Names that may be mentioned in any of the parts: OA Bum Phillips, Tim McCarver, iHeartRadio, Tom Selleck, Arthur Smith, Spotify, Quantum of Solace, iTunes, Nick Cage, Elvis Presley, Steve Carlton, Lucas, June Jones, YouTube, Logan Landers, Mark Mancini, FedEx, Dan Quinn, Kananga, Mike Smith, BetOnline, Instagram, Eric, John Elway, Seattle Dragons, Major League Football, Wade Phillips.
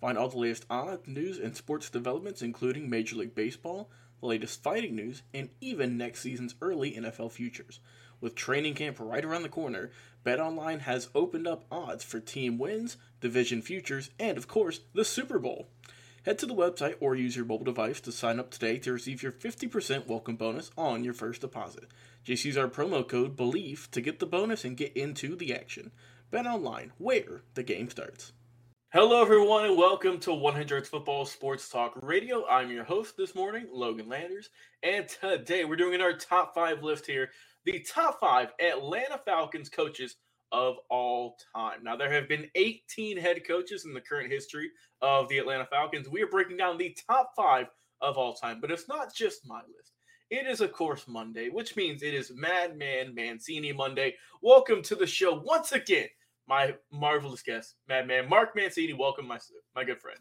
Find all the latest odds, news, and sports developments, including Major League Baseball, the latest fighting news, and even next season's early NFL futures. With training camp right around the corner, BetOnline has opened up odds for team wins, division futures, and, of course, the Super Bowl. Head to the website or use your mobile device to sign up today to receive your 50% welcome bonus on your first deposit. Just use our promo code BELIEVE to get the bonus and get into the action. BetOnline, where the game starts. Hello, everyone, and welcome to 100 Football Sports Talk Radio. I'm your host this morning, Logan Landers, and today we're doing our top 5 list here, the top 5 Atlanta Falcons coaches of all time. Now, there have been 18 head coaches in the current history of the Atlanta Falcons. We are breaking down the top 5 of all time, but it's not just my list. It is, of course, Monday, which means it is Madman Mancini Monday. Welcome to the show once again. My marvelous guest, Madman Mark Mancini. Welcome, my good friend.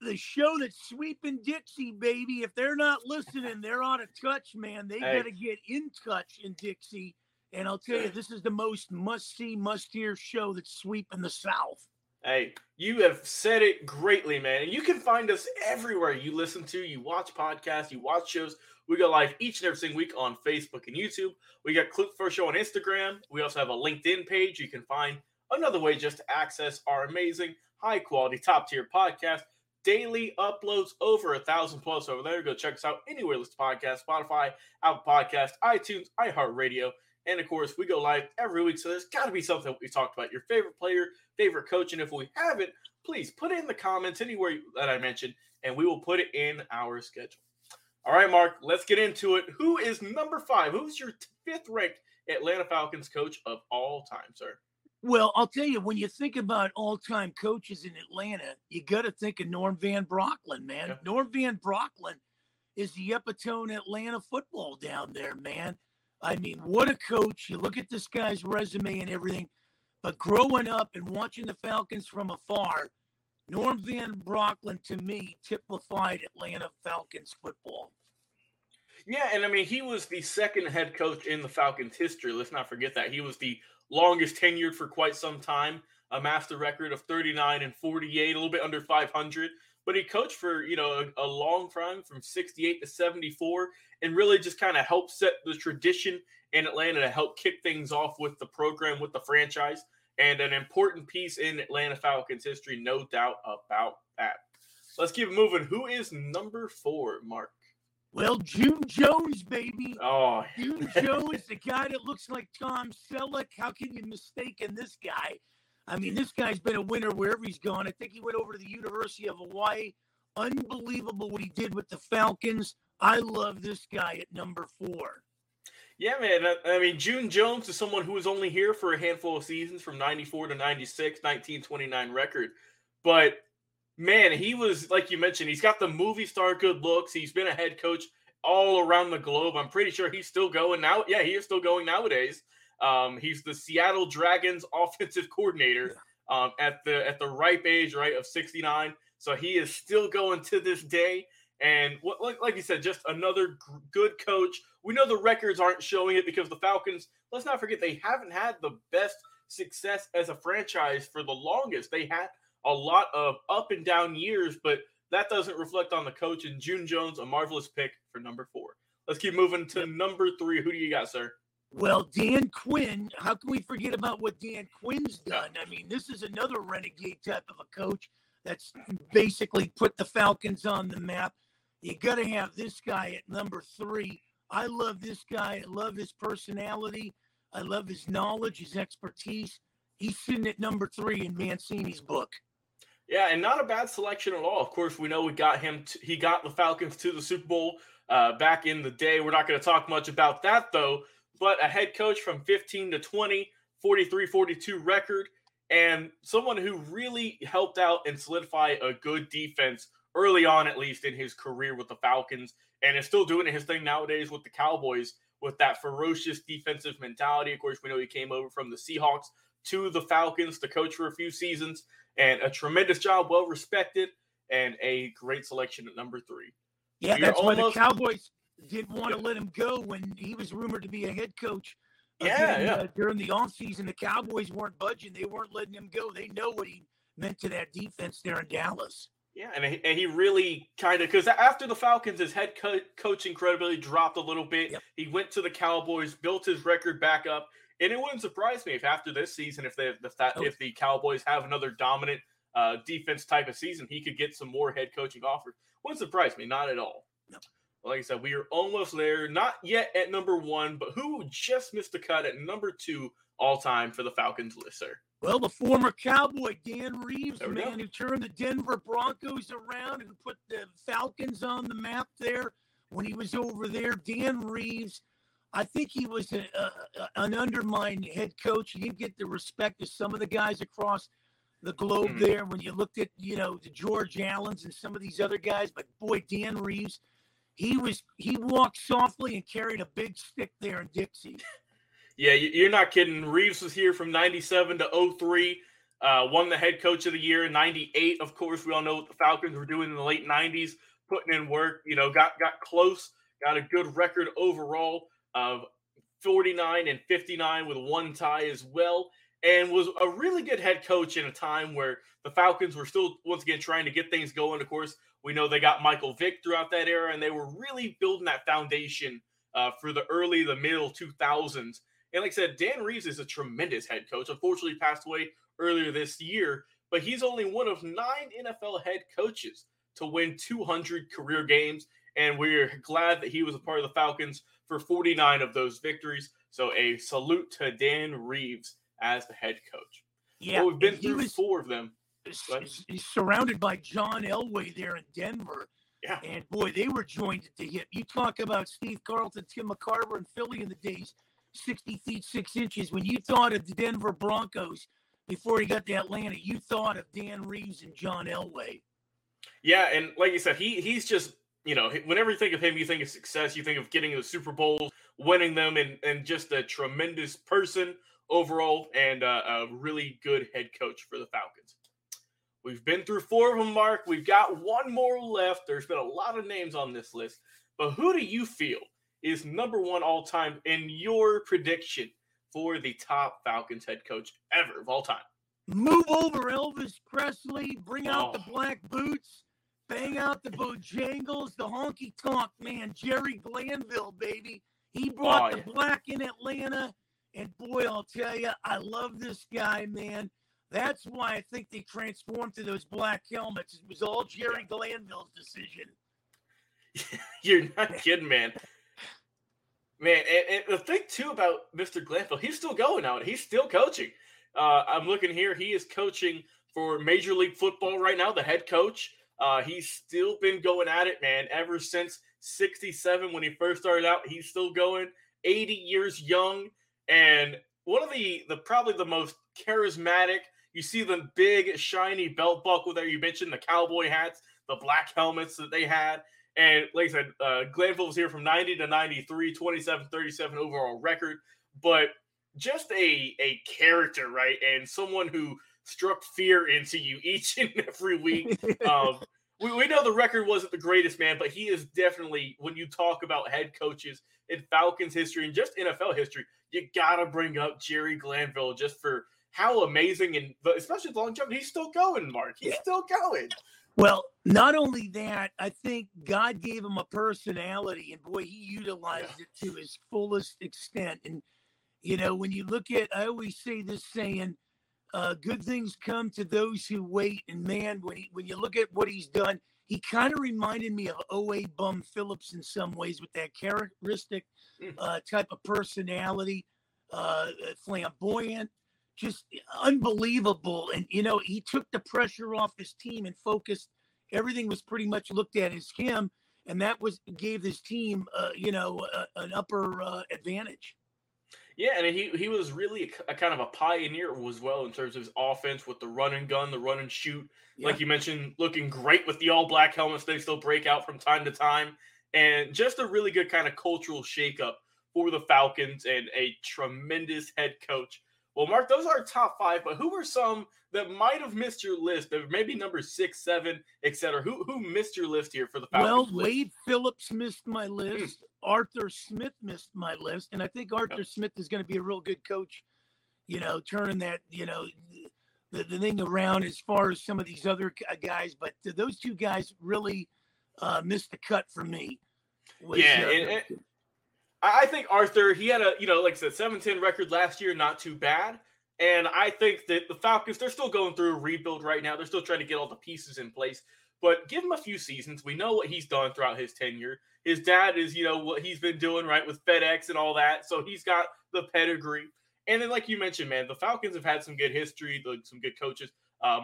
The show that's sweeping Dixie, baby. If they're not listening, they're out of touch, man. They got to get in touch in Dixie. And I'll tell you, this is the most must-see, must-hear show that's sweeping the South. Hey, you have said it greatly, man. And you can find us everywhere you listen to, you watch podcasts, you watch shows. We go live each and every single week on Facebook and YouTube. We got Clip First Show on Instagram. We also have a LinkedIn page you can find. Another way just to access our amazing, high-quality, top-tier podcast. Daily uploads, over 1,000 plus over there. Go check us out anywhere listed podcast, Spotify, Apple Podcasts, iTunes, iHeartRadio. And, of course, we go live every week, so there's got to be something we talked about. Your favorite player, favorite coach, and if we haven't, please put it in the comments anywhere that I mentioned, and we will put it in our schedule. All right, Mark, let's get into it. Who is #5? Who's your 5th-ranked Atlanta Falcons coach of all time, sir? Well, I'll tell you, when you think about all-time coaches in Atlanta, you got to think of Norm Van Brocklin, man. Yeah. Norm Van Brocklin is the epitome Atlanta football down there, man. I mean, what a coach. You look at this guy's resume and everything, but growing up and watching the Falcons from afar, Norm Van Brocklin, to me, typified Atlanta Falcons football. Yeah, and I mean, he was the 2nd head coach in the Falcons history. Let's not forget that. He was the longest tenured for quite some time, amassed a record of 39-48, a little bit under 500. But he coached for, a long time from 68 to 74 and really just kind of helped set the tradition in Atlanta to help kick things off with the program, with the franchise, and an important piece in Atlanta Falcons history, no doubt about that. Let's keep moving. Who is #4, Mark? Well, June Jones, baby. Oh, June Jones, the guy that looks like Tom Selleck. How can you mistake in this guy? I mean, this guy's been a winner wherever he's gone. I think he went over to the University of Hawaii. Unbelievable what he did with the Falcons. I love this guy at #4. Yeah, man. I mean, June Jones is someone who was only here for a handful of seasons from 94 to 96, 1929 record. But man, he was, like you mentioned, he's got the movie star good looks. He's been a head coach all around the globe. I'm pretty sure he's still going now. Yeah, he is still going nowadays. He's the Seattle Dragons offensive coordinator at the ripe age, right, of 69. So he is still going to this day. And like you said, just another good coach. We know the records aren't showing it because the Falcons, let's not forget, they haven't had the best success as a franchise for the longest. They had a lot of up and down years, but that doesn't reflect on the coach. And June Jones, a marvelous pick for #4. Let's keep moving to #3. Who do you got, sir? Well, Dan Quinn. How can we forget about what Dan Quinn's done? I mean, this is another renegade type of a coach that's basically put the Falcons on the map. You got to have this guy at #3. I love this guy. I love his personality. I love his knowledge, his expertise. He's sitting at #3 in Mancini's book. Yeah, and not a bad selection at all. Of course, we know we got him. He got the Falcons to the Super Bowl back in the day. We're not going to talk much about that, though. But a head coach from 15 to 20, 43-42 record, and someone who really helped out and solidify a good defense early on, at least, in his career with the Falcons, and is still doing his thing nowadays with the Cowboys with that ferocious defensive mentality. Of course, we know he came over from the Seahawks to the Falcons to coach for a few seasons, and a tremendous job, well-respected, and a great selection at number 3. Yeah, that's why the Cowboys didn't want to let him go when he was rumored to be a head coach. During the offseason, the Cowboys weren't budging. They weren't letting him go. They know what he meant to that defense there in Dallas. Yeah, and he really kind of – because after the Falcons, his head coaching credibility dropped a little bit. Yep. He went to the Cowboys, built his record back up. And it wouldn't surprise me if after this season, if the Cowboys have another dominant defense type of season, he could get some more head coaching offers. Wouldn't surprise me, not at all. No. Well, like I said, we are almost there. Not yet at number 1, but who just missed the cut at number 2 all time for the Falcons list, sir? Well, the former Cowboy, Dan Reeves, the man who turned the Denver Broncos around and put the Falcons on the map there when he was over there. Dan Reeves. I think he was an undermined head coach. He didn't get the respect of some of the guys across the globe there when you looked at, the George Allens and some of these other guys. But, boy, Dan Reeves, he walked softly and carried a big stick there in Dixie. Yeah, you're not kidding. Reeves was here from 97 to 03, won the head coach of the year in 98. Of course, we all know what the Falcons were doing in the late 90s, putting in work, got close, got a good record overall of 49 and 59 with one tie as well, and was a really good head coach in a time where the Falcons were still, once again, trying to get things going. Of course, we know they got Michael Vick throughout that era, and they were really building that foundation for the middle 2000s. And like I said, Dan Reeves is a tremendous head coach. Unfortunately, passed away earlier this year, but he's only one of 9 NFL head coaches to win 200 career games, and we're glad that he was a part of the Falcons for 49 of those victories. So a salute to Dan Reeves as the head coach. Yeah, well, we've been through 4 of them. He's surrounded by John Elway there in Denver. Yeah. And, boy, they were joined at the hip. You talk about Steve Carlton, Tim McCarver, and Philly in the days, 60 feet, 6 inches. When you thought of the Denver Broncos before he got to Atlanta, you thought of Dan Reeves and John Elway. Yeah, and like you said, he's just – whenever you think of him, you think of success. You think of getting the Super Bowl, winning them, and just a tremendous person overall and a really good head coach for the Falcons. We've been through 4 of them, Mark. We've got 1 more left. There's been a lot of names on this list. But who do you feel is number 1 all-time in your prediction for the top Falcons head coach ever of all time? Move over, Elvis Presley. Bring out the black boots. Bang out the Bojangles, the honky tonk man, Jerry Glanville, baby. He brought the black in Atlanta. And boy, I'll tell you, I love this guy, man. That's why I think they transformed to those black helmets. It was all Jerry Glanville's decision. You're not kidding, man. Man, and the thing, too, about Mr. Glanville, he's still going out. He's still coaching. I'm looking here. He is coaching for Major League Football right now, the head coach. He's still been going at it, man, ever since 67 when he first started out. He's still going, 80 years young, and one of the probably the most charismatic. You see the big, shiny belt buckle there. You mentioned the cowboy hats, the black helmets that they had. And like I said, Glanville was here from 90 to 93, 27-37 overall record. But just a character, right, and someone who – struck fear into you each and every week. We know the record wasn't the greatest, man, but he is definitely, when you talk about head coaches in Falcons history and just NFL history, you got to bring up Jerry Glanville just for how amazing, and especially the long jump. He's still going, Mark. He's still going. Well, not only that, I think God gave him a personality, and boy, he utilized it to his fullest extent. And, when you look at, I always say this saying, good things come to those who wait. And, man, when you look at what he's done, he kind of reminded me of OA Bum Phillips in some ways with that characteristic type of personality, flamboyant, just unbelievable. And, you know, he took the pressure off his team and focused. Everything was pretty much looked at as him. And that was gave his team, an upper advantage. Yeah, I mean, he was really a kind of a pioneer as well in terms of his offense with the run and gun, the run and shoot. Yeah. Like you mentioned, looking great with the all-black helmets. They still break out from time to time. And just a really good kind of cultural shakeup for the Falcons and a tremendous head coach. Well, Mark, those are top five, but who were some that might have missed your list, maybe number 6, 7, et cetera? Who missed your list here for the Falcons? Well, Wade Phillips missed my list. Arthur Smith missed my list. And I think Arthur Smith is going to be a real good coach, you know, turning that, you know, the thing around as far as some of these other guys. But those two guys really missed the cut for me. I think Arthur, he had a, you know, like I said, 7-10 record last year, not too bad. And I think that the Falcons, they're still going through a rebuild right now. They're still trying to get all the pieces in place. But give him a few seasons. We know what he's done throughout his tenure. His dad is, you know, what he's been doing, right, with FedEx and all that. So he's got the pedigree. And then, like you mentioned, man, the Falcons have had some good history, some good coaches.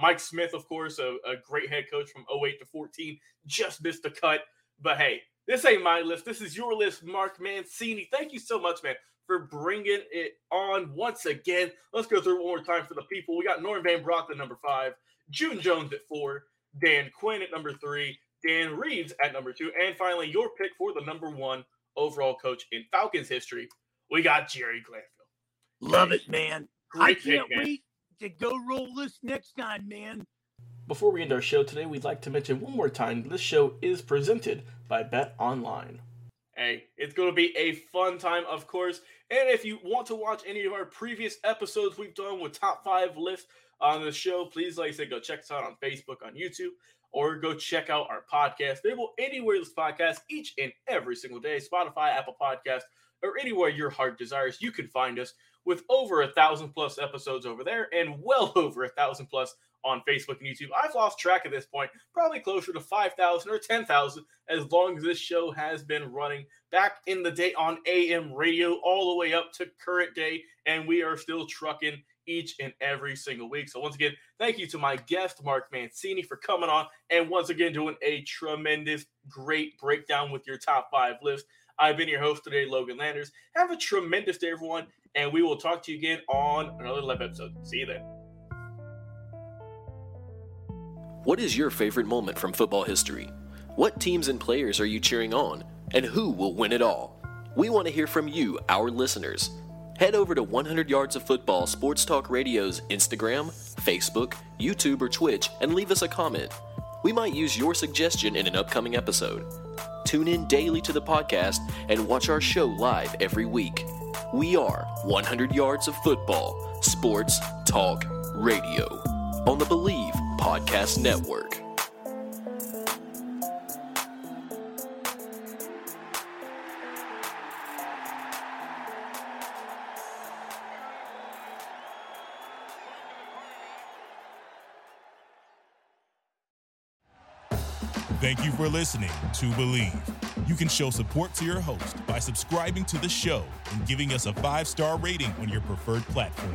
Mike Smith, of course, a great head coach from 2008 to 2014, just missed the cut. But, hey, this ain't my list. This is your list, Mark Mancini. Thank you so much, man, for bringing it on once again. Let's go through it one more time for the people. We got Norm Van Brocklin, number 5, June Jones at 4, Dan Quinn at number 3, Dan Reeves at number 2, and finally your pick for the number 1 overall coach in Falcons history. We got Jerry Glanville. Love it, man. Great pick, man. I can't wait to go roll this next time, man. Before we end our show today, we'd like to mention one more time, this show is presented by BetOnline. Hey, it's going to be a fun time, of course. And if you want to watch any of our previous episodes we've done with top 5 lists on the show, please, like I said, go check us out on Facebook, on YouTube, or go check out our podcast. They will anywhere this podcast each and every single day, Spotify, Apple Podcasts, or anywhere your heart desires. You can find us with over 1,000+ episodes over there and well over 1,000+ on Facebook and YouTube. I've lost track at this point, probably closer to 5,000 or 10,000 as long as this show has been running back in the day on AM radio all the way up to current day, and we are still trucking each and every single week. So once again, thank you to my guest, Mark Mancini, for coming on and once again doing a tremendous, great breakdown with your top 5 list. I've been your host today, Logan Landers. Have a tremendous day, everyone, and we will talk to you again on another live episode. See you then. What is your favorite moment from football history? What teams and players are you cheering on? And who will win it all? We want to hear from you, our listeners. Head over to 100 Yards of Football Sports Talk Radio's Instagram, Facebook, YouTube, or Twitch and leave us a comment. We might use your suggestion in an upcoming episode. Tune in daily to the podcast and watch our show live every week. We are 100 Yards of Football Sports Talk Radio on the Believe Podcast Network. Thank you for listening to Believe. You can show support to your host by subscribing to the show and giving us a 5-star rating on your preferred platform.